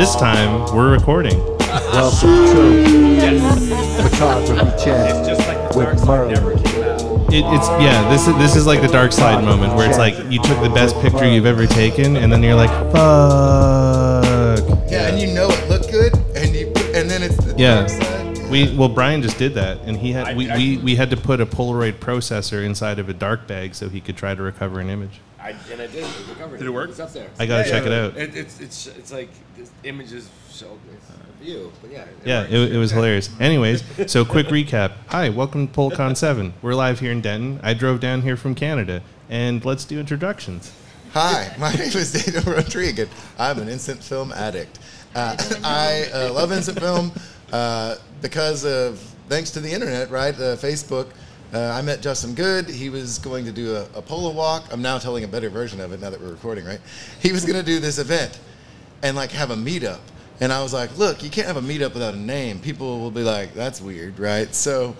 this time we're recording. Well, true. Yes. It's just like the dark side never came out. It's This is like the dark side moment where it's like you took the best picture you've ever taken, and then you're like, fuck. Yeah, and you know it looked good, and you then it's the dark side. Yeah. Brian just did that, and he had we had to put a Polaroid processor inside of a dark bag so he could try to recover an image. I did. Did it work? It's up there. I gotta check it out. It's like this image is so view, but it was hilarious. Anyways, so quick recap. Hi, welcome to Polacon 7. We're live here in Denton. I drove down here from Canada, and let's do introductions. Hi, my name is David Rodriguez. I'm an instant film addict. I love instant film thanks to the internet, right? Facebook. I met Justin Good. He was going to do a Pola walk. I'm now telling a better version of it now that we're recording, right? He was going to do this event and like have a meetup. And I was like, look, you can't have a meetup without a name. People will be like, that's weird, right? So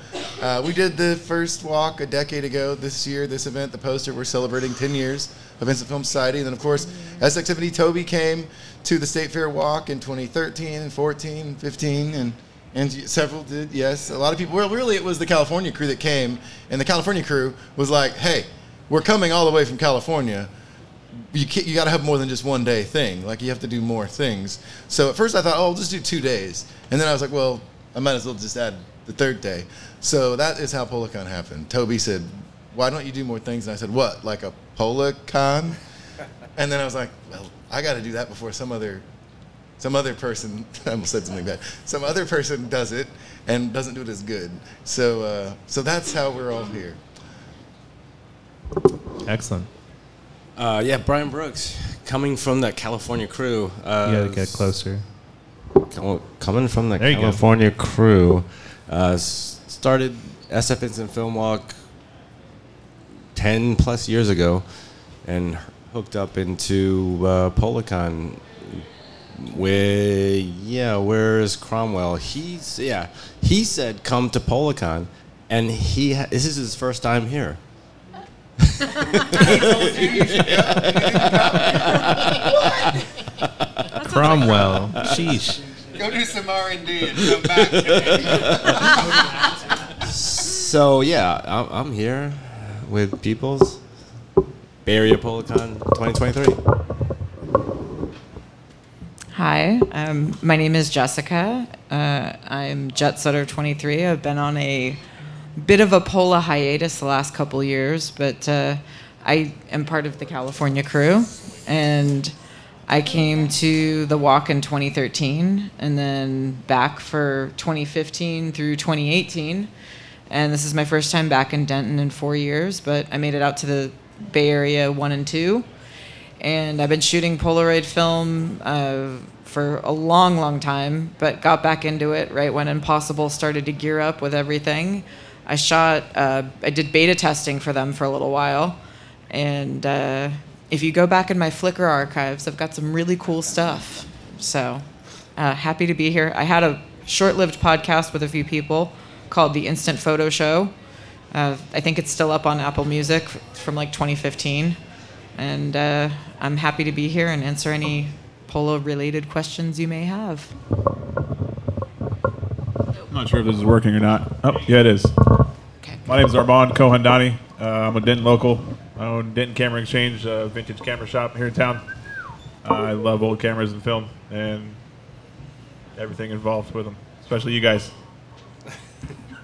we did the first walk a decade ago. This year, this event, the poster, we're celebrating 10 years of Instant Film Society. And then, of course, SX70 Toby came to the State Fair walk in 2013, 14, 15, and several did, yes. A lot of people, well, really it was the California crew that came, and the California crew was like, hey, we're coming all the way from California. You got to have more than just one day thing. Like, you have to do more things. So at first I thought, I'll just do 2 days. And then I was like, well, I might as well just add the third day. So that is how Polacon happened. Toby said, why don't you do more things? And I said, what, like a Polacon? And then I was like, well, I got to do that before some other person, I almost said something bad. Some other person does it and doesn't do it as good. So so that's how we're all here. Excellent. Brian Brooks, coming from the California crew. You got to get closer. Coming from the California crew, started SF Instant Filmwalk 10 plus years ago and hooked up into Polacon. Where is Cromwell? He said come to Polacon, and this is his first time here. Cromwell, sheesh. Go do some R&D and come back to me. So I'm here with Peoples, Bay Area Polacon 2023. Hi, my name is Jessica. I'm Jet Sutter 23. I've been on a bit of a Pola hiatus the last couple years, but I am part of the California crew, and I came to the walk in 2013 and then back for 2015 through 2018, and this is my first time back in Denton in 4 years, but I made it out to the Bay Area 1 and 2. And I've been shooting Polaroid film for a long, long time, but got back into it right when Impossible started to gear up with everything. I shot, I did beta testing for them for a little while. And if you go back in my Flickr archives, I've got some really cool stuff. So happy to be here. I had a short-lived podcast with a few people called The Instant Photo Show. I think it's still up on Apple Music from like 2015. And I'm happy to be here and answer any Pola-related questions you may have. I'm not sure if this is working or not. Oh, yeah, it is. Okay. My name is Armand Kohandani. I'm a Denton local. I own Denton Camera Exchange, a vintage camera shop here in town. I love old cameras and film and everything involved with them, especially you guys.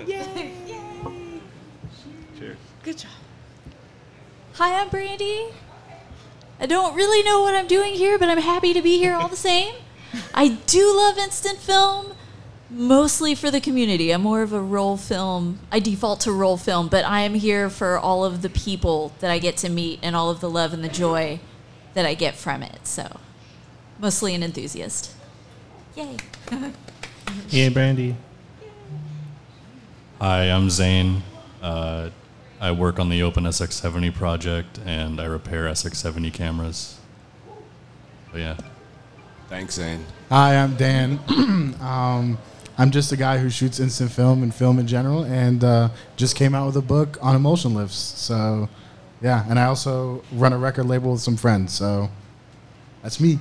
Yay! Yay! Cheers. Good job. Hi, I'm Brandy. I don't really know what I'm doing here, but I'm happy to be here all the same. I do love instant film, mostly for the community. I'm more of a roll film. I default to roll film, but I am here for all of the people that I get to meet and all of the love and the joy that I get from it. So, mostly an enthusiast. Yay. Yay, Brandy. Yay. Hi, I'm Zane. I work on the OpenSX70 project, and I repair SX70 cameras. But yeah. Thanks, Zane. Hi, I'm Dan. I'm just a guy who shoots instant film and film in general, and just came out with a book on Emulsion Lifts. So, yeah, and I also run a record label with some friends. So, that's me.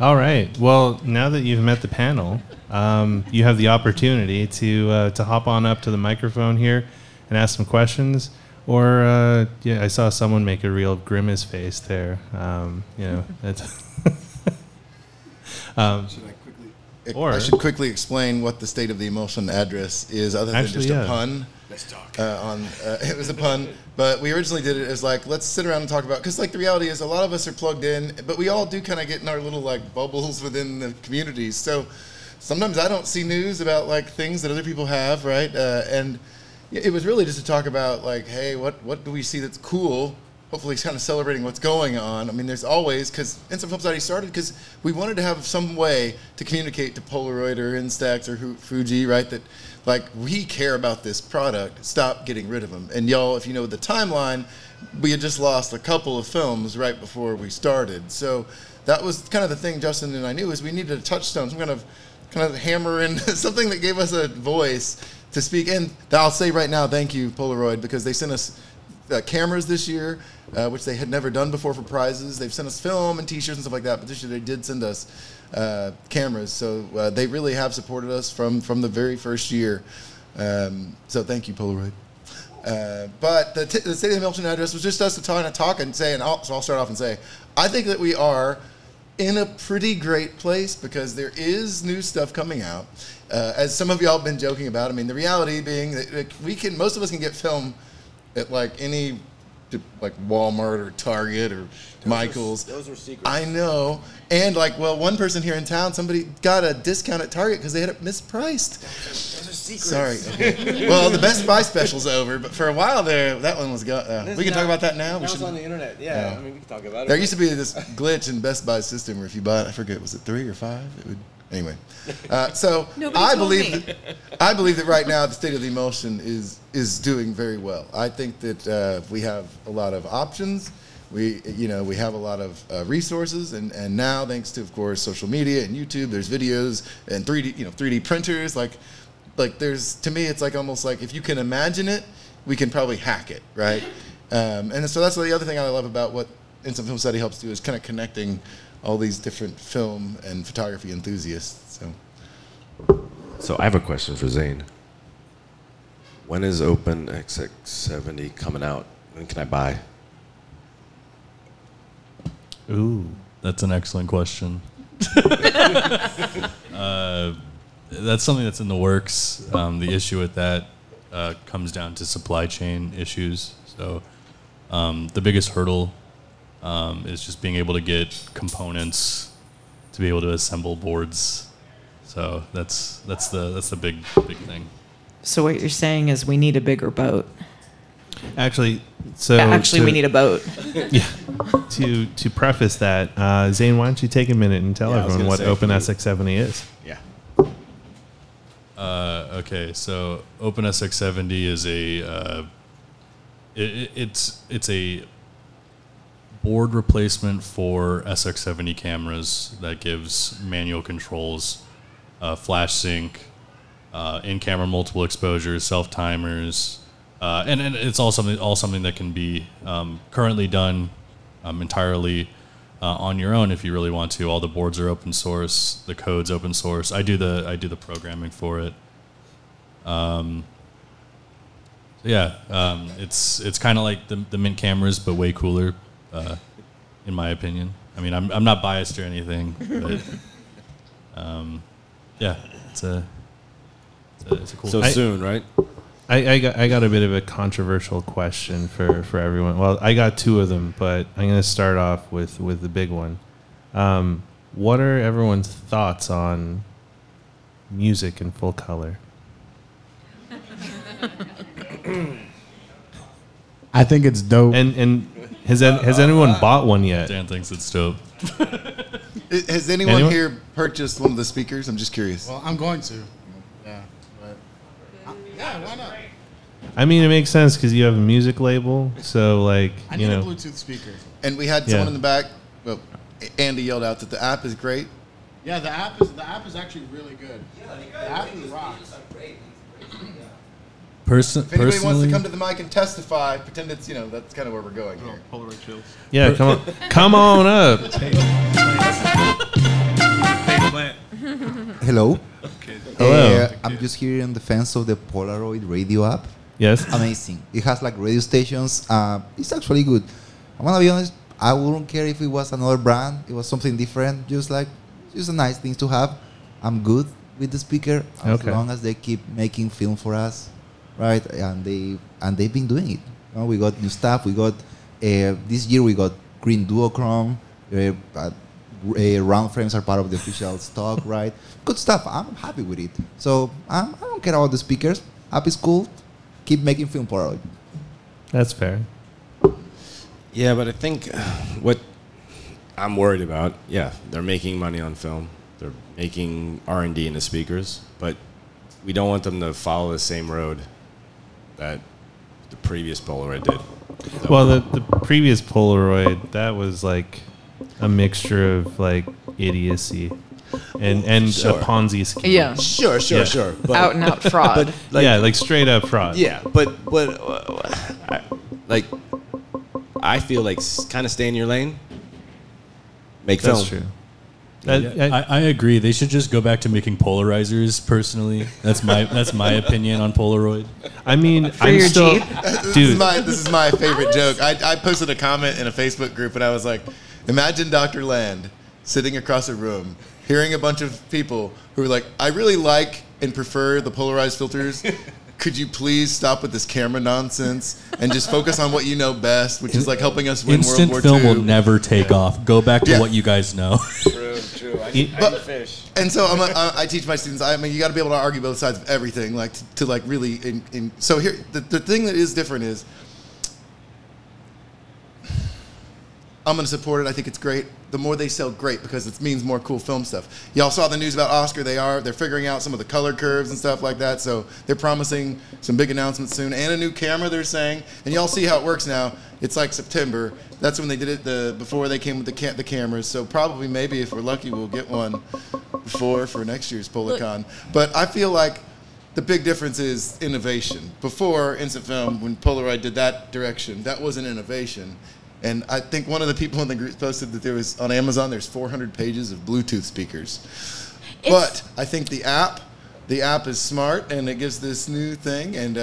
All right. Well, now that you've met the panel, you have the opportunity to hop on up to the microphone here and ask some questions. Or I saw someone make a real grimace face there. I should quickly explain what the state of the Emulsion address is, other than just a pun. Let's talk. It was a pun, but we originally did it as like, let's sit around and talk about, because like the reality is a lot of us are plugged in, but we all do kind of get in our little like bubbles within the communities. So sometimes I don't see news about like things that other people have, right? And it was really just to talk about like, hey, what do we see that's cool? Hopefully kind of celebrating what's going on. I mean, there's always, because Instant Film Society started because we wanted to have some way to communicate to Polaroid or Instax or Fuji, right, that like, we care about this product, stop getting rid of them. And y'all, if you know the timeline, we had just lost a couple of films right before we started. So that was kind of the thing Justin and I knew is we needed a touchstone, some kind of hammer in something that gave us a voice to speak. And I'll say right now, thank you, Polaroid, because they sent us cameras this year, which they had never done before for prizes. They've sent us film and T-shirts and stuff like that, but this year they did send us cameras. So they really have supported us from the very first year. So thank you, Polaroid. But the State of the Milton address was just us to talk and say, and I'll start off and say, I think that we are in a pretty great place because there is new stuff coming out. As some of y'all have been joking about, I mean, the reality being that most of us can get film at like any Walmart or Target or Michael's. Those were secrets. I know. And one person here in town, somebody got a discount at Target because they had it mispriced. Those are secrets. Sorry. Okay. Well, the Best Buy special's over, but for a while there, that one was gone. We can talk about that now. That was on the internet. Yeah, I mean, we can talk about it. There used to be this glitch in Best Buy system where if you bought, I forget, was it 3 or 5? It would. Anyway, so I believe that right now the state of the Emulsion is doing very well. I think that we have a lot of options. We have a lot of resources, and now thanks to of course social media and YouTube, there's videos and 3D printers. Like there's, to me it's like almost like if you can imagine it, we can probably hack it, right? And so that's the other thing I love about what Instant Film Society helps do is kind of connecting all these different film and photography enthusiasts. So I have a question for Zane. When is OpenSX70 coming out? When can I buy? Ooh, that's an excellent question. That's something that's in the works. The issue with that comes down to supply chain issues. So the biggest hurdle is just being able to get components to be able to assemble boards. So that's the big thing. So what you're saying is we need a bigger boat. We need a boat. Yeah. To preface that, Zane, why don't you take a minute and tell everyone what OpenSX70 is? Yeah. Okay. So OpenSX70 is a it's a board replacement for SX70 cameras that gives manual controls, flash sync, in-camera multiple exposures, self-timers, and it's all something that can be currently done entirely on your own if you really want to. All the boards are open source, the code's open source. I do the programming for it. It's kind of like the Mint cameras, but way cooler. In my opinion, I mean, I'm not biased or anything, but it's a cool. So soon, right? I got a bit of a controversial question for everyone. Well, I got two of them, but I'm going to start off with the big one. What are everyone's thoughts on music in full color? I think it's dope. And has anyone bought one yet? Dan thinks it's dope. Has anyone here purchased one of the speakers? I'm just curious. Well, I'm going to. Yeah. But yeah, why not? I mean, it makes sense because you have a music label, so like I need a Bluetooth speaker. And we had someone in the back. Well, Andy yelled out that the app is great. Yeah, the app is actually really good. Yeah, the app is rocks. If anybody wants to come to the mic and testify, pretend it's, that's kind of where we're going here. Polaroid chills. Yeah, come on up. But hello. Okay. Hello. I'm just here on the fence of the Polaroid radio app. Yes. Amazing. It has like radio stations. It's actually good. I'm gonna be honest. I wouldn't care if it was another brand. It was something different. Just like, just a nice thing to have. I'm good with the speaker as long as they keep making film for us, right? And they've been doing it. You know, we got new stuff. We got this year we got green duochrome. Round frames are part of the official stock, right? Good stuff. I'm happy with it. So I don't care about the speakers. App is cool. Keep making film Polaroid. That's fair. Yeah, but I think what I'm worried about, they're making money on film. They're making R&D in the speakers, but we don't want them to follow the same road that the previous Polaroid did. Well, the previous Polaroid, that was like a mixture of like idiocy and a Ponzi scheme. Yeah. Sure. But out and out fraud. But like, like straight up fraud. Yeah, but I feel like kind of stay in your lane. Make film. That's true. I agree. They should just go back to making polarizers. Personally, that's my opinion on Polaroid. I mean, I'm still, dude. This is my favorite joke. I posted a comment in a Facebook group, and I was like, imagine Dr. Land sitting across a room, hearing a bunch of people who are like, I really like and prefer the polarized filters. Could you please stop with this camera nonsense and just focus on what you know best, which is like helping us win World War II. Instant film will never take off. Go back to what you guys know. True. I eat fish. And so I teach my students, I mean, you got to be able to argue both sides of everything, like to like really. So here, the thing that is different is I'm going to support it. I think it's great. The more they sell, great, because it means more cool film stuff. Y'all saw the news about Oscar. They're figuring out some of the color curves and stuff like that. So they're promising some big announcements soon and a new camera. They're saying, and y'all see how it works now. It's like September. That's when they did it. Before they came with the cameras. So probably, maybe if we're lucky, we'll get one before for next year's Polacon. But I feel like the big difference is innovation. Before Instant Film, when Polaroid did that direction, that was an innovation. And I think one of the people in the group posted that there was, on Amazon, there's 400 pages of Bluetooth speakers. But I think the app is smart, and it gives this new thing. And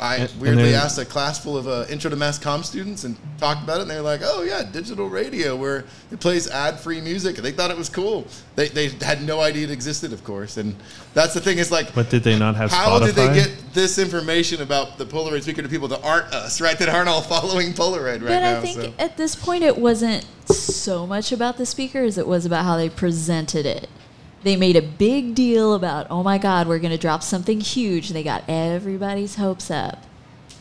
I weirdly asked a class full of intro to mass comm students and talked about it. And they were like, oh, yeah, digital radio where it plays ad-free music. And they thought it was cool. They had no idea it existed, of course. And that's the thing. It's like, but did they not have Spotify? How did they get this information about the Polaroid speaker to people that aren't us, right? That aren't all following Polaroid right now. But I think at this point it wasn't so much about the speaker as it was about how they presented it. They made a big deal about, oh, my God, we're going to drop something huge. They got everybody's hopes up.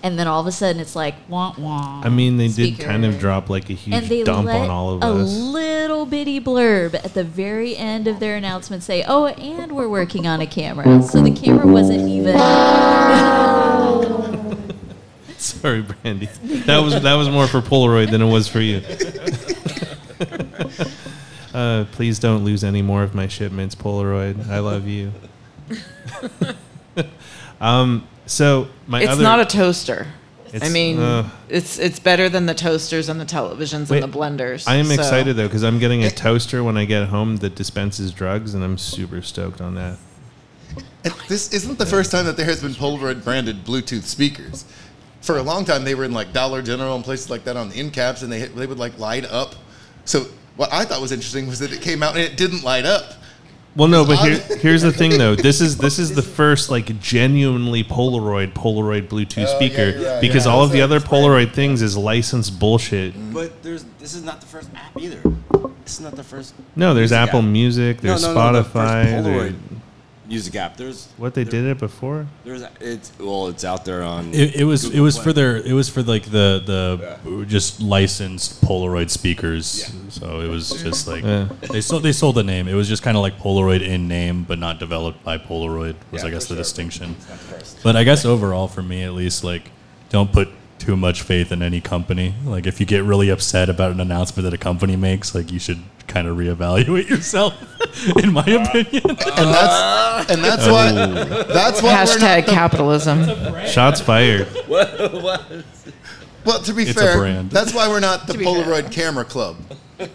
And then all of a sudden, it's like, wah-wah. I mean, they did kind of drop like a huge dump on all of us. And they let a little bitty blurb at the very end of their announcement say, oh, and we're working on a camera. So the camera wasn't even... Sorry, Brandy. That was more for Polaroid than it was for you. Please don't lose any more of my shipments, Polaroid. I love you. So my it's not a toaster. I mean, it's better than the toasters and the televisions and the blenders. I am excited, though, because I'm getting a toaster when I get home that dispenses drugs, and I'm super stoked on that. This isn't the first time that there has been Polaroid-branded Bluetooth speakers. For a long time, they were in, like, Dollar General and places like that on the end caps, and they would, like, light up. So... what I thought was interesting was that it came out and it didn't light up. Well, no, but here's the thing, though. This is the first like genuinely Polaroid Bluetooth speaker right, because all of the other Polaroid things is licensed bullshit. But this is not the first app either. This is not the first. No, there's Apple app. Music. There's Spotify. There's Polaroid music app. There's what they did it before. There's it's out there on. It was Google Play. for just licensed Polaroid speakers. Yeah. So it was just like they sold the name. It was just kind of like Polaroid in name, but not developed by Polaroid. Was I guess the distinction. But I guess overall, for me at least, like don't put too much faith in any company. Like if you get really upset about an announcement that a company makes, like you should kind of reevaluate yourself, in my opinion. And that's why hashtag capitalism. Shots fired. Well, to be fair, that's why we're not the Polaroid Camera Club.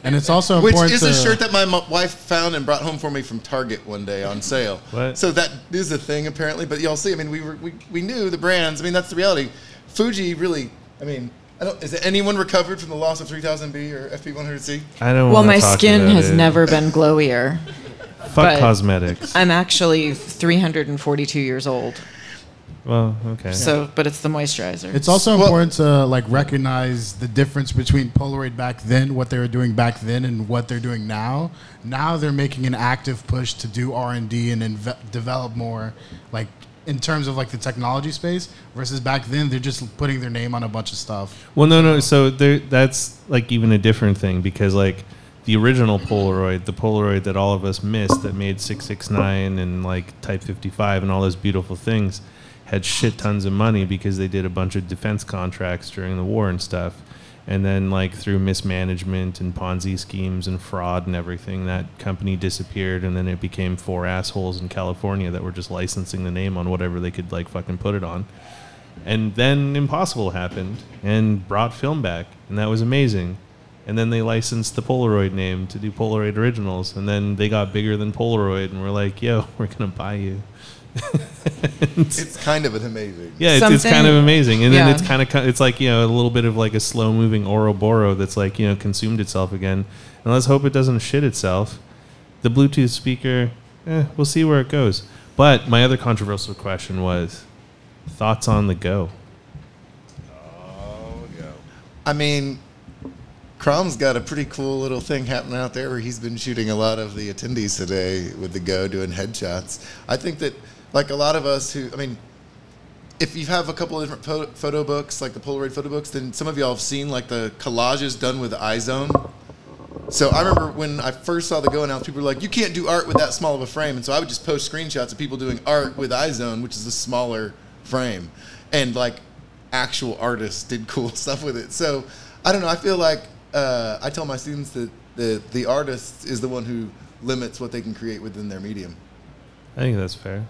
And it's also important. Which is a shirt that my wife found and brought home for me from Target one day on sale. What? So that is a thing, apparently. But y'all see, I mean, we knew the brands. I mean, that's the reality. Fuji really, I mean... is anyone recovered from the loss of 3000B or FP100C? I don't. Well, my skin has never been glowier. Fuck cosmetics. I'm actually 342 years old. Well, okay. So, but it's the moisturizer. It's also important to like recognize the difference between Polaroid back then, what they were doing back then, and what they're doing now. Now they're making an active push to do R&D and develop more, like. In terms of like the technology space versus back then, they're just putting their name on a bunch of stuff. Well, no. So that's like even a different thing because like the original Polaroid, the Polaroid that all of us missed that made 669 and like Type 55 and all those beautiful things had shit tons of money because they did a bunch of defense contracts during the war and stuff. And then like through mismanagement and Ponzi schemes and fraud and everything, that company disappeared, and then it became four assholes in California that were just licensing the name on whatever they could like fucking put it on. And then Impossible happened and brought film back, and that was amazing. And then they licensed the Polaroid name to do Polaroid Originals, and then they got bigger than Polaroid, and we're like, yo, we're gonna buy you. It's kind of amazing. Yeah, it's kind of amazing. And then it's kind of, it's like, you know, a little bit of like a slow moving Ouroboro that's like, you know, consumed itself again. And let's hope it doesn't shit itself. The Bluetooth speaker, we'll see where it goes. But my other controversial question was thoughts on the Go. Oh, Go. I mean, Crom's got a pretty cool little thing happening out there where he's been shooting a lot of the attendees today with the Go, doing headshots. I think that, like a lot of us who, I mean, if you have a couple of different photo books, like the Polaroid photo books, then some of y'all have seen like the collages done with iZone. So I remember when I first saw the Go announced, people were like, you can't do art with that small of a frame. And so I would just post screenshots of people doing art with iZone, which is a smaller frame. And like actual artists did cool stuff with it. So I don't know. I feel like I tell my students that the artist is the one who limits what they can create within their medium. I think that's fair.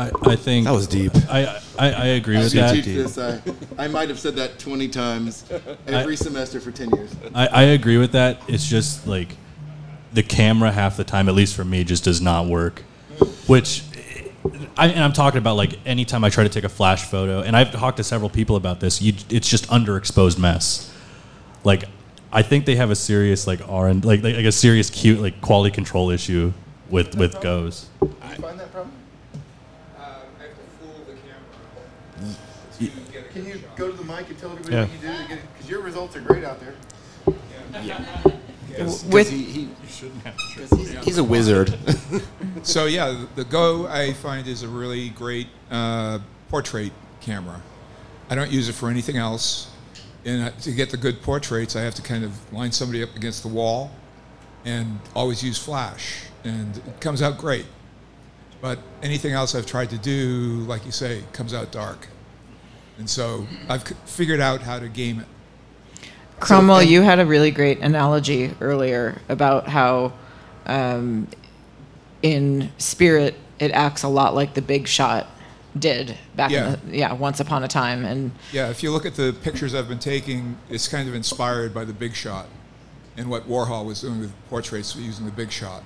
I think that was deep. I agree with that. This, I might have said that 20 times every semester for 10 years. I agree with that. It's just like the camera half the time, at least for me, just does not work. Which, I'm talking about like anytime I try to take a flash photo, and I've talked to several people about this. It's just underexposed mess. Like I think they have a serious like R&D, like a serious cute like quality control issue with Go's. Did you find that problem? Can you go to the mic and tell everybody what you did? Because your results are great out there. Yeah. He's a wizard. So, yeah, the Go, I find, is a really great portrait camera. I don't use it for anything else. And to get the good portraits, I have to kind of line somebody up against the wall and always use flash. And it comes out great. But anything else I've tried to do, like you say, comes out dark. And so I've figured out how to game it. Cromwell, you had a really great analogy earlier about how in spirit it acts a lot like the Big Shot did back in the, once upon a time. And yeah, if you look at the pictures I've been taking, it's kind of inspired by the Big Shot and what Warhol was doing with portraits using the Big Shot.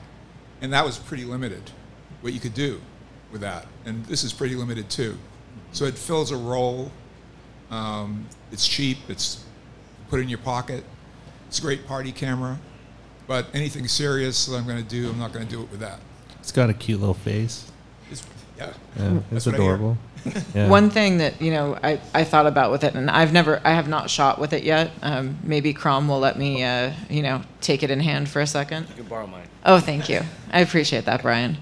And that was pretty limited, what you could do with that. And this is pretty limited too. So it fills a role. It's cheap. It's put in your pocket. It's a great party camera. But anything serious that I'm going to do, I'm not going to do it with that. It's got a cute little face. Yeah, it's adorable. Yeah. One thing that, you know, I thought about with it, and I have not shot with it yet. Maybe Crom will let me, you know, take it in hand for a second. You can borrow mine. Oh, thank you. I appreciate that, Brian.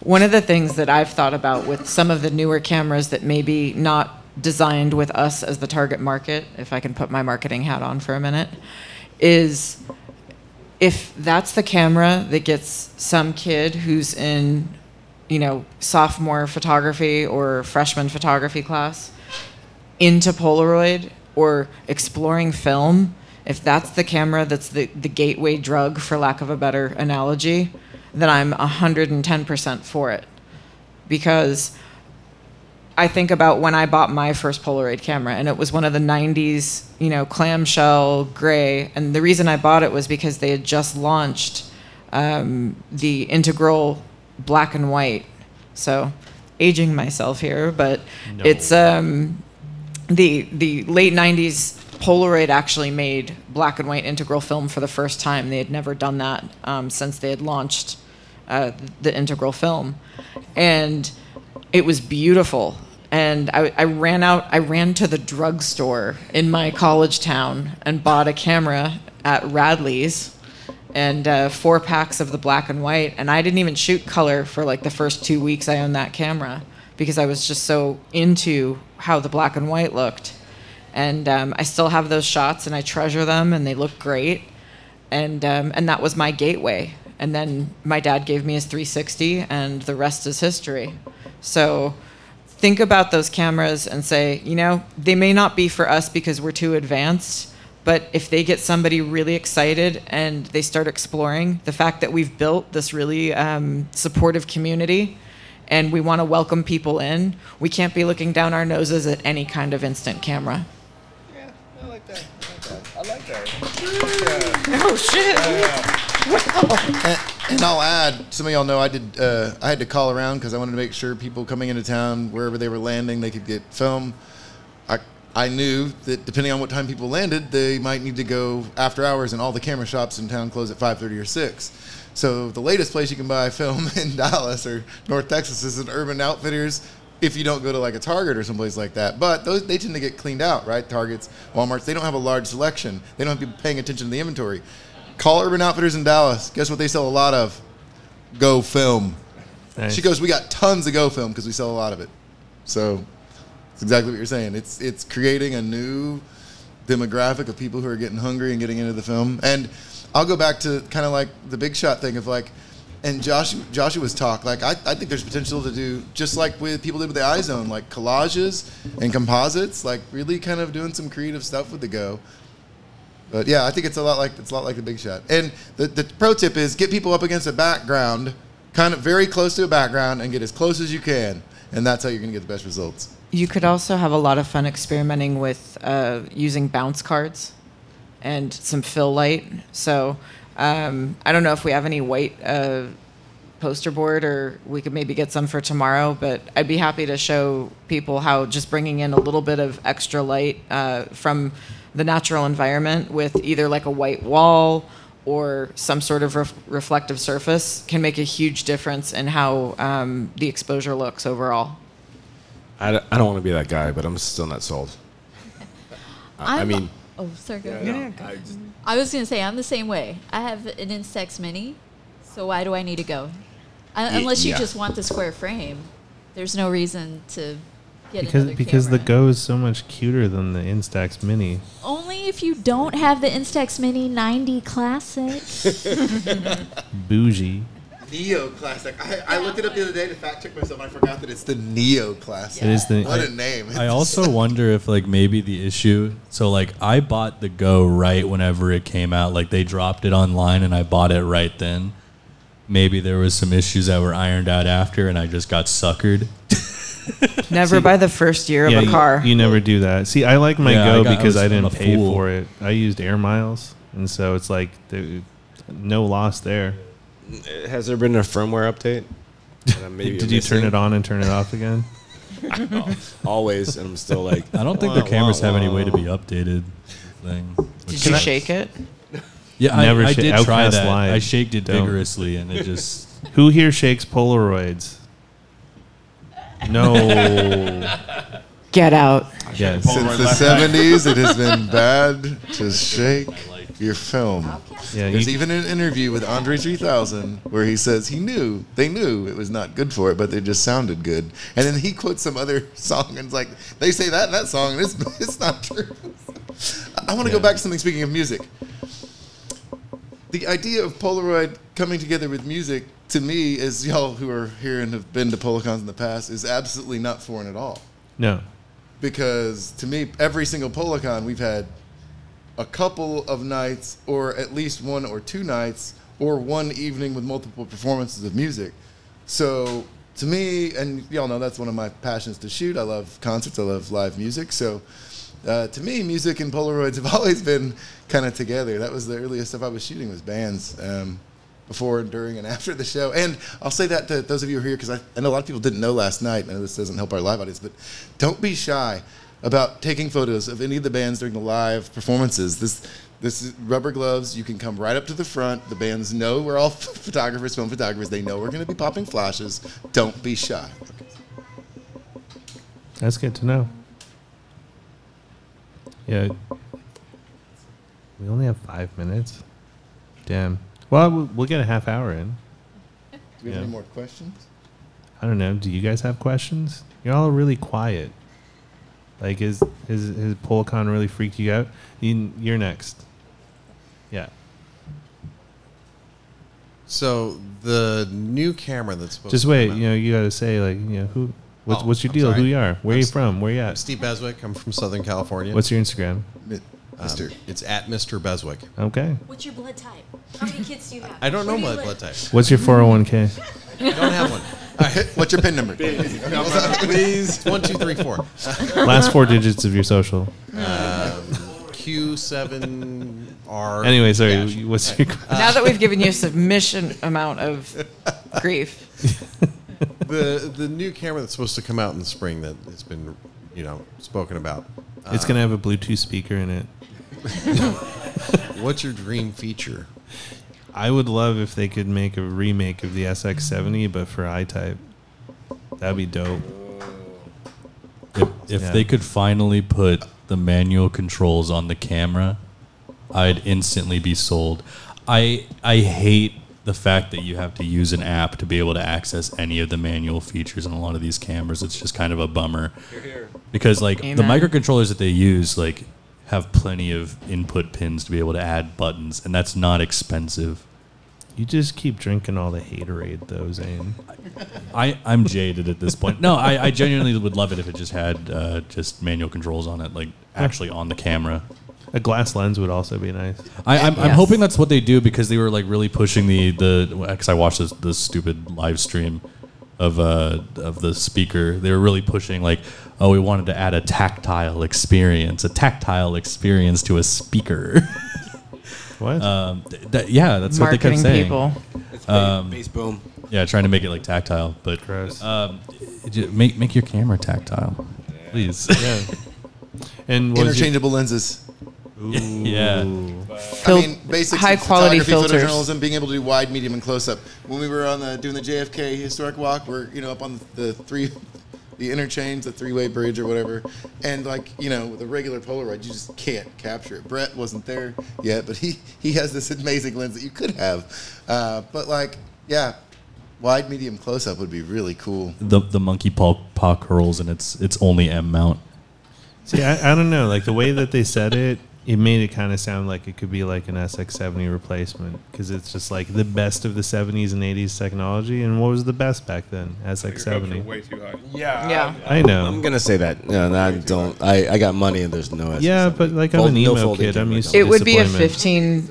One of the things that I've thought about with some of the newer cameras that maybe not designed with us as the target market, if I can put my marketing hat on for a minute, is if that's the camera that gets some kid who's in, you know, sophomore photography or freshman photography class into Polaroid or exploring film, if that's the camera that's the gateway drug, for lack of a better analogy, then I'm 110% for it. Because I think about when I bought my first Polaroid camera, and it was one of the 90s, you know, clamshell gray. And the reason I bought it was because they had just launched the integral black and white. So aging myself here, but no. It's the late 90s Polaroid actually made black and white integral film for the first time. They had never done that since they had launched the integral film. And it was beautiful. And I ran to the drugstore in my college town and bought a camera at Radley's and 4 packs of the black and white. And I didn't even shoot color for like the first 2 weeks I owned that camera because I was just so into how the black and white looked. And I still have those shots and I treasure them and they look great. And that was my gateway. And then my dad gave me his 360 and the rest is history. So think about those cameras and say, you know, they may not be for us because we're too advanced, but if they get somebody really excited and they start exploring the fact that we've built this really supportive community and we want to welcome people in, we can't be looking down our noses at any kind of instant camera. Yeah, I like that. I like that. Oh, shit. And I'll add, some of y'all know I had to call around because I wanted to make sure people coming into town, wherever they were landing, they could get film. I knew that depending on what time people landed, they might need to go after hours, and all the camera shops in town close at 5:30 or 6. So the latest place you can buy film in Dallas or North Texas is an Urban Outfitters if you don't go to like a Target or someplace like that. But those, they tend to get cleaned out, right? Targets, Walmarts, they don't have a large selection. They don't have people paying attention to the inventory. Call Urban Outfitters in Dallas. Guess what they sell a lot of? Go film. Nice. She goes, we got tons of Go film because we sell a lot of it. So... it's exactly what you're saying. It's creating a new demographic of people who are getting hungry and getting into the film. And I'll go back to kind of like the Big Shot thing of like, and Joshua's talk. Like I think there's potential to do just like with people did with the iZone, like collages and composites, like really kind of doing some creative stuff with the Go. But yeah, I think it's a lot like the Big Shot. And the pro tip is get people up against a background, kind of very close to a background, and get as close as you can, and that's how you're gonna get the best results. You could also have a lot of fun experimenting with using bounce cards and some fill light. So I don't know if we have any white poster board, or we could maybe get some for tomorrow, but I'd be happy to show people how just bringing in a little bit of extra light from the natural environment with either like a white wall or some sort of reflective surface can make a huge difference in how the exposure looks overall. I don't want to be that guy, but I'm still not sold. I mean... oh, sorry. Go ahead. Yeah, I was going to say, I'm the same way. I have an Instax Mini, so why do I need to Go? Unless you just want the square frame. There's no reason to get because the Go is so much cuter than the Instax Mini. Only if you don't have the Instax Mini 90 Classic. Bougie. Neo Classic. I looked it up the other day to fact check myself. I forgot that it's the Neo Classic. Yeah. It is a name. I also wonder if like maybe the issue. So like I bought the Go right whenever it came out. Like they dropped it online and I bought it right then. Maybe there was some issues that were ironed out after, and I just got suckered. Never buy the first year of a car. You never do that. See, I like my Go because I didn't pay for it. I used air miles, and so it's like no loss there. Has there been a firmware update? Did you turn it on and turn it off again? Always, and I'm still like... I don't think the cameras have any way to be updated. Did you shake it? Yeah, I did try that. I shaked it vigorously, and it just... Who here shakes Polaroids? No. Get out. Yes. Since the 70s, it has been bad to shake... your film. Yeah, there's even an interview with Andre 3000 where he says they knew it was not good for it, but they just sounded good. And then he quotes some other song and it's like, they say that in that song, and it's not true. I want to go back to something, speaking of music. The idea of Polaroid coming together with music, to me, as y'all who are here and have been to Polacons in the past, is absolutely not foreign at all. No. Because to me, every single Polacon we've had a couple of nights, or at least one or two nights, or one evening with multiple performances of music. So to me, and y'all know that's one of my passions to shoot. I love concerts. I love live music. So to me, music and Polaroids have always been kind of together. That was the earliest stuff I was shooting was bands, before, during, and after the show. And I'll say that to those of you who are here, because I know a lot of people didn't know last night. I know this doesn't help our live audience, but don't be shy about taking photos of any of the bands during the live performances. This is rubber gloves. You can come right up to the front. The bands know we're all photographers, film photographers. They know we're going to be popping flashes. Don't be shy. That's good to know. Yeah. We only have 5 minutes. Damn. Well, we'll get a half hour in. Do we have any more questions? I don't know. Do you guys have questions? You're all really quiet. Like, is Polacon really freaked you out? You're next. Yeah. So the new camera that's supposed just wait. To come out. You know, you got to say like, you know, who? What's your deal? Sorry. Who you are? Where are you from? Where you at? I'm Steve Beswick. I'm from Southern California. What's your Instagram? It's at Mr. Beswick. Okay. What's your blood type? How many kids do you have? I don't know my blood type. What's your 401k? I don't have one. All right. What's your PIN number? Please. 1234. Last four digits of your social. Q7R. Anyway, sorry. Dash. What's your question? Now that we've given you a sufficient amount of grief. The new camera that's supposed to come out in the spring that it's been, spoken about. It's going to have a Bluetooth speaker in it. What's your dream feature? I would love if they could make a remake of the SX70, but for iType. That'd be dope. If they could finally put the manual controls on the camera, I'd instantly be sold. I hate the fact that you have to use an app to be able to access any of the manual features on a lot of these cameras. It's just kind of a bummer. Because like Amen. The microcontrollers that they use, like, have plenty of input pins to be able to add buttons, and that's not expensive. You just keep drinking all the haterade, though, Zane. I'm jaded at this point. No, I genuinely would love it if it just had just manual controls on it, like actually on the camera. A glass lens would also be nice. I'm hoping that's what they do, because they were like really pushing the because I watched this stupid live stream of the speaker. They were really pushing like, oh, we wanted to add a tactile experience to a speaker. What? That's marketing, what they kept saying. It's bass boom. Yeah, trying to make it like tactile, but gross. Make your camera tactile, please. Yeah. And interchangeable lenses. Ooh. Yeah. Basic high quality filters. Photojournalism, being able to do wide, medium, and close up. When we were on doing the JFK historic walk, we're up on the interchange, the three-way bridge or whatever, and with a regular Polaroid, you just can't capture it. Brett wasn't there yet, but he has this amazing lens that you could have, but wide, medium, close-up would be really cool. The monkey paw curls, and it's only M mount. See, I don't know. Like, the way that they said it, it made it kind of sound like it could be like an SX70 replacement, because it's just like the best of the 70s and 80s technology. And what was the best back then? SX70. Way too high. Yeah. I know. I'm gonna say that. No, I don't. I got money and there's no SX70. Yeah, but like I'm an emo kid. I'm used to it. It would be a $1,500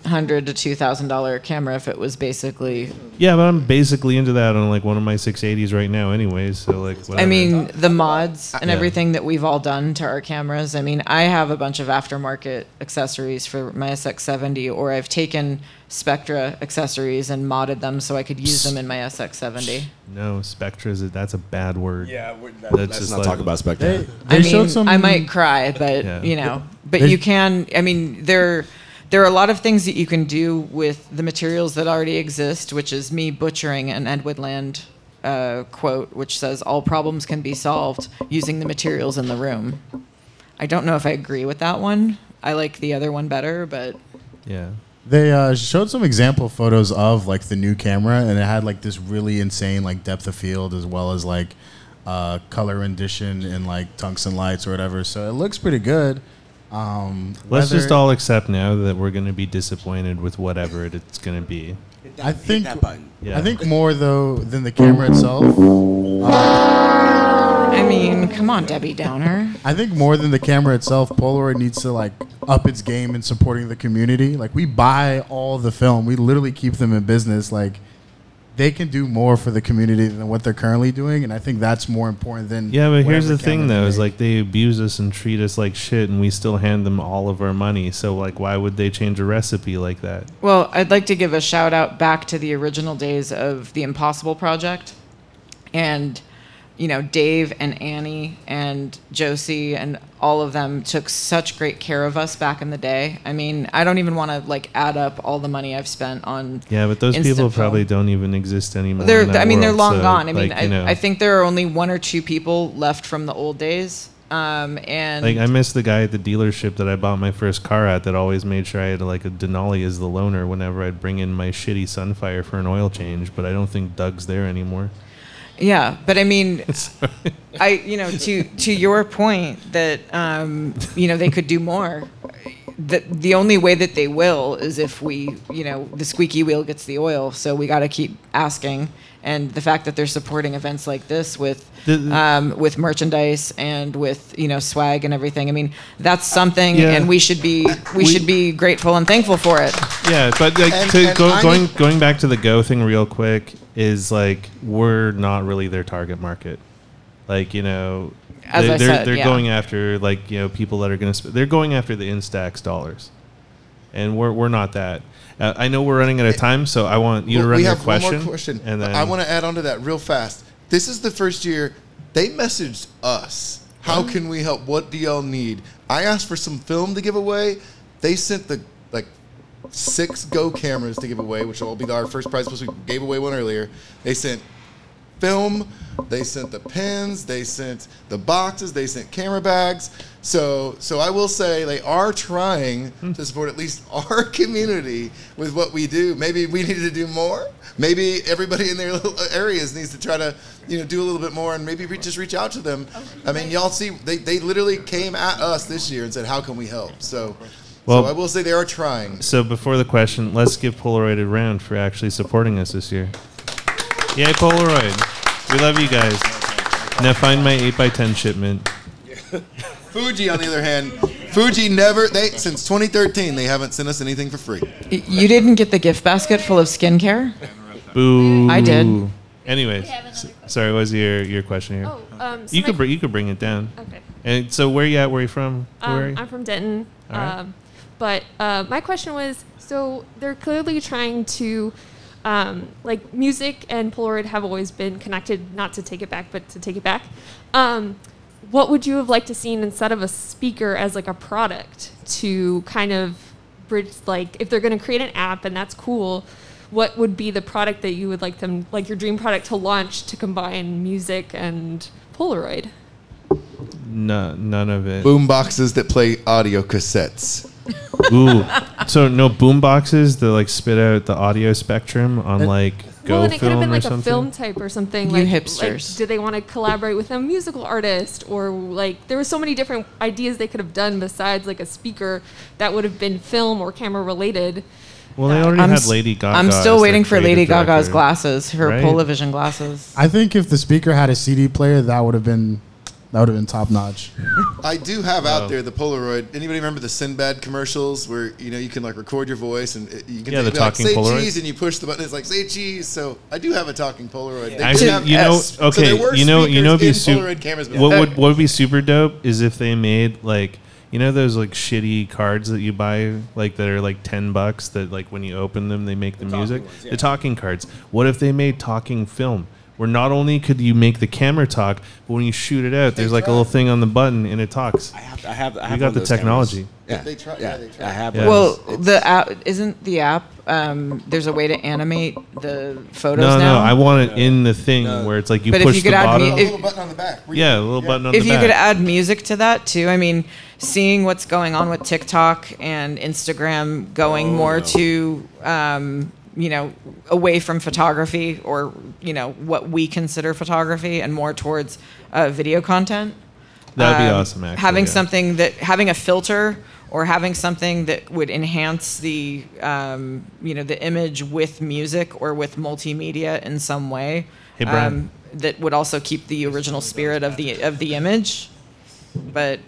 to $2,000 camera if it was basically. Yeah, but I'm basically into that on like one of my 680s right now, anyways. So like, whatever. I mean, the mods and everything that we've all done to our cameras. I mean, I have a bunch of aftermarket accessories for my SX70, or I've taken Spectra accessories and modded them so I could use them in my SX70. No, Spectra that's a bad word. Yeah, let's not talk about Spectra. I might cry, but you can. I mean, there are a lot of things that you can do with the materials that already exist, which is me butchering an Ed Woodland quote, which says all problems can be solved using the materials in the room. I don't know if I agree with that one. I like the other one better, but... Yeah. They showed some example photos of, like, the new camera, and it had, like, this really insane, like, depth of field as well as, like, color rendition and, like, tungsten lights or whatever. So it looks pretty good. Let's just all accept now that we're going to be disappointed with whatever it's going to be. I think more, though, than the camera itself... I mean, come on, Debbie Downer. I think more than the camera itself, Polaroid needs to, like, up its game in supporting the community. Like, we buy all the film. We literally keep them in business. Like, they can do more for the community than what they're currently doing, and I think that's more important than... Yeah, but here's the thing, though, is, like, they abuse us and treat us like shit, and we still hand them all of our money, so, like, why would they change a recipe like that? Well, I'd like to give a shout-out back to the original days of the Impossible Project, and, you know, Dave and Annie and Josie and all of them took such great care of us back in the day. I mean, I don't even want to, like, add up all the money I've spent on... Yeah, but those people probably don't even exist anymore. They're long gone. I mean, I think there are only one or two people left from the old days. And like, I miss the guy at the dealership that I bought my first car at that always made sure I had, like, a Denali as the loaner whenever I'd bring in my shitty Sunfire for an oil change, but I don't think Doug's there anymore. Yeah, but I mean, to your point that, they could do more. The only way that they will is if we, the squeaky wheel gets the oil. So we got to keep asking. And the fact that they're supporting events like this with merchandise and with swag and everything, I mean, that's something, and we should be grateful and thankful for it. Yeah, but going back to the Go thing real quick is like we're not really their target market. Like they're going after like people that are going to they're going after the Instax dollars, and we're not that. I know we're running out of time, so I want you to run your question. We have one more question, and then I want to add on to that real fast. This is the first year they messaged us. How can we help? What do y'all need? I asked for some film to give away. They sent the 6 Go cameras to give away, which will be our first prize. Plus, we gave away one earlier. They sent film. They sent the pins. They sent the boxes. They sent camera bags. So I will say they are trying to support at least our community with what we do. Maybe we need to do more. Maybe everybody in their little areas needs to try to do a little bit more and maybe just reach out to them. I mean, y'all see, they literally came at us this year and said, how can we help? So I will say they are trying. So before the question, let's give Polaroid a round for actually supporting us this year. Yay, Polaroid. We love you guys. Now find my 8x10 shipment. Fuji, on the other hand, since 2013, they haven't sent us anything for free. You didn't get the gift basket full of skincare? Boo. I did. Anyways, sorry, what was your question here? You could bring it down. Okay. And so where you at? Where are you from? I'm from Denton. All right. But my question was, so they're clearly trying to, like music and Polaroid have always been connected, not to take it back, but to take it back. What would you have liked to seen instead of a speaker as like a product to kind of bridge, like if they're going to create an app and that's cool, what would be the product that you would like them, like your dream product to launch to combine music and Polaroid? No, none of it. Boom boxes that play audio cassettes. Ooh. So no boom boxes that like spit out the audio spectrum on like Go well, and it could have been like a film type or something. You like hipsters. Like, do they want to collaborate with a musical artist or like there were so many different ideas they could have done besides like a speaker that would have been film or camera related. Well, they already had Lady Gaga. I'm still waiting for Lady Gaga's glasses, her Polavision glasses. I think if the speaker had a CD player, that would have been top notch. I do have out there the Polaroid. Anybody remember the Sinbad commercials where you can like record your voice and you can say Polaroid. Cheese and you push the button. It's like say cheese. So I do have a talking Polaroid. Yeah. Actually, Polaroid cameras. What would be super dope is if they made like those like shitty cards that you buy like that are like $10 that like when you open them they make the music ones, yeah. The talking cards. What if they made talking film? Where not only could you make the camera talk, but when you shoot it out, there's like a little thing on the button and it talks. I have. We got the technology. Yeah. They try. Yeah, they try. I have. Yeah. Well, the app isn't the app. There's a way to animate the photos. No. I want it in the thing where it's like you push the bottom. But if you could add a little button on the back. Yeah, a little button on the back. If you could add music to that too, I mean, seeing what's going on with TikTok and Instagram going to. Away from photography or, what we consider photography and more towards video content. That would be awesome, actually. Having a filter or having something that would enhance the, the image with music or with multimedia in some way. Hey, Brian. That would also keep the original spirit of the image. But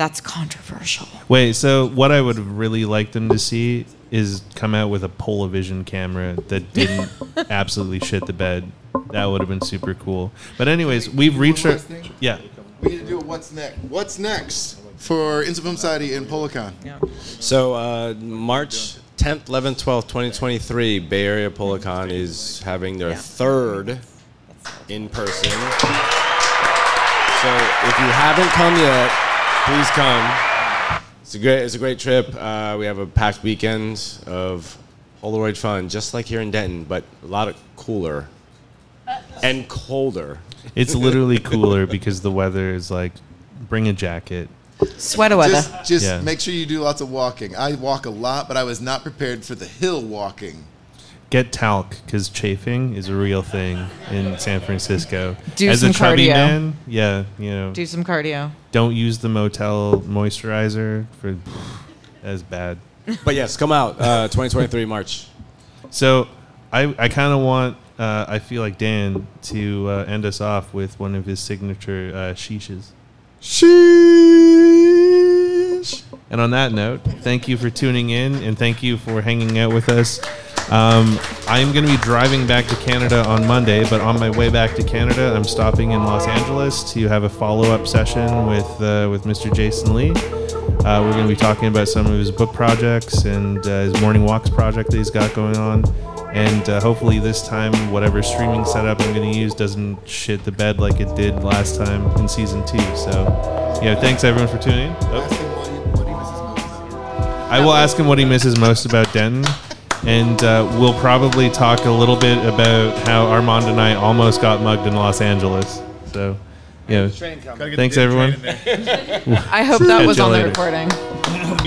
That's controversial. Wait, so what I would have really liked them to see is come out with a Polavision camera that didn't absolutely shit the bed. That would have been super cool. But anyways, we've reached our... Yeah. We need to do a what's next. What's next for Instant Film Society in Polacon? Yeah. So March 10th, 11th, 12th, 2023, Bay Area Polacon is having their third in-person. So if you haven't come yet, please come. It's a great trip. We have a packed weekend of Polaroid fun, just like here in Denton, but a lot of cooler and colder. It's literally cooler because the weather is like, bring a jacket. Sweater weather. Just make sure you do lots of walking. I walk a lot, but I was not prepared for the hill walking. Get talc, because chafing is a real thing in San Francisco. As a chubby man, do some cardio. Don't use the Motel moisturizer. That's bad. But yes, come out 2023 March. So I kind of want... I feel like Dan to end us off with one of his signature sheeshes. Sheesh! And on that note, thank you for tuning in and thank you for hanging out with us. I'm going to be driving back to Canada on Monday, but on my way back to Canada, I'm stopping in Los Angeles to have a follow-up session with Mr. Jason Lee. We're going to be talking about some of his book projects and his morning walks project that he's got going on. And hopefully this time, whatever streaming setup I'm going to use doesn't shit the bed like it did last time in season 2. So, thanks everyone for tuning in. I will ask him what he misses most about Denton. And we'll probably talk a little bit about how Armand and I almost got mugged in Los Angeles. So, thanks everyone. I hope that was on the recording.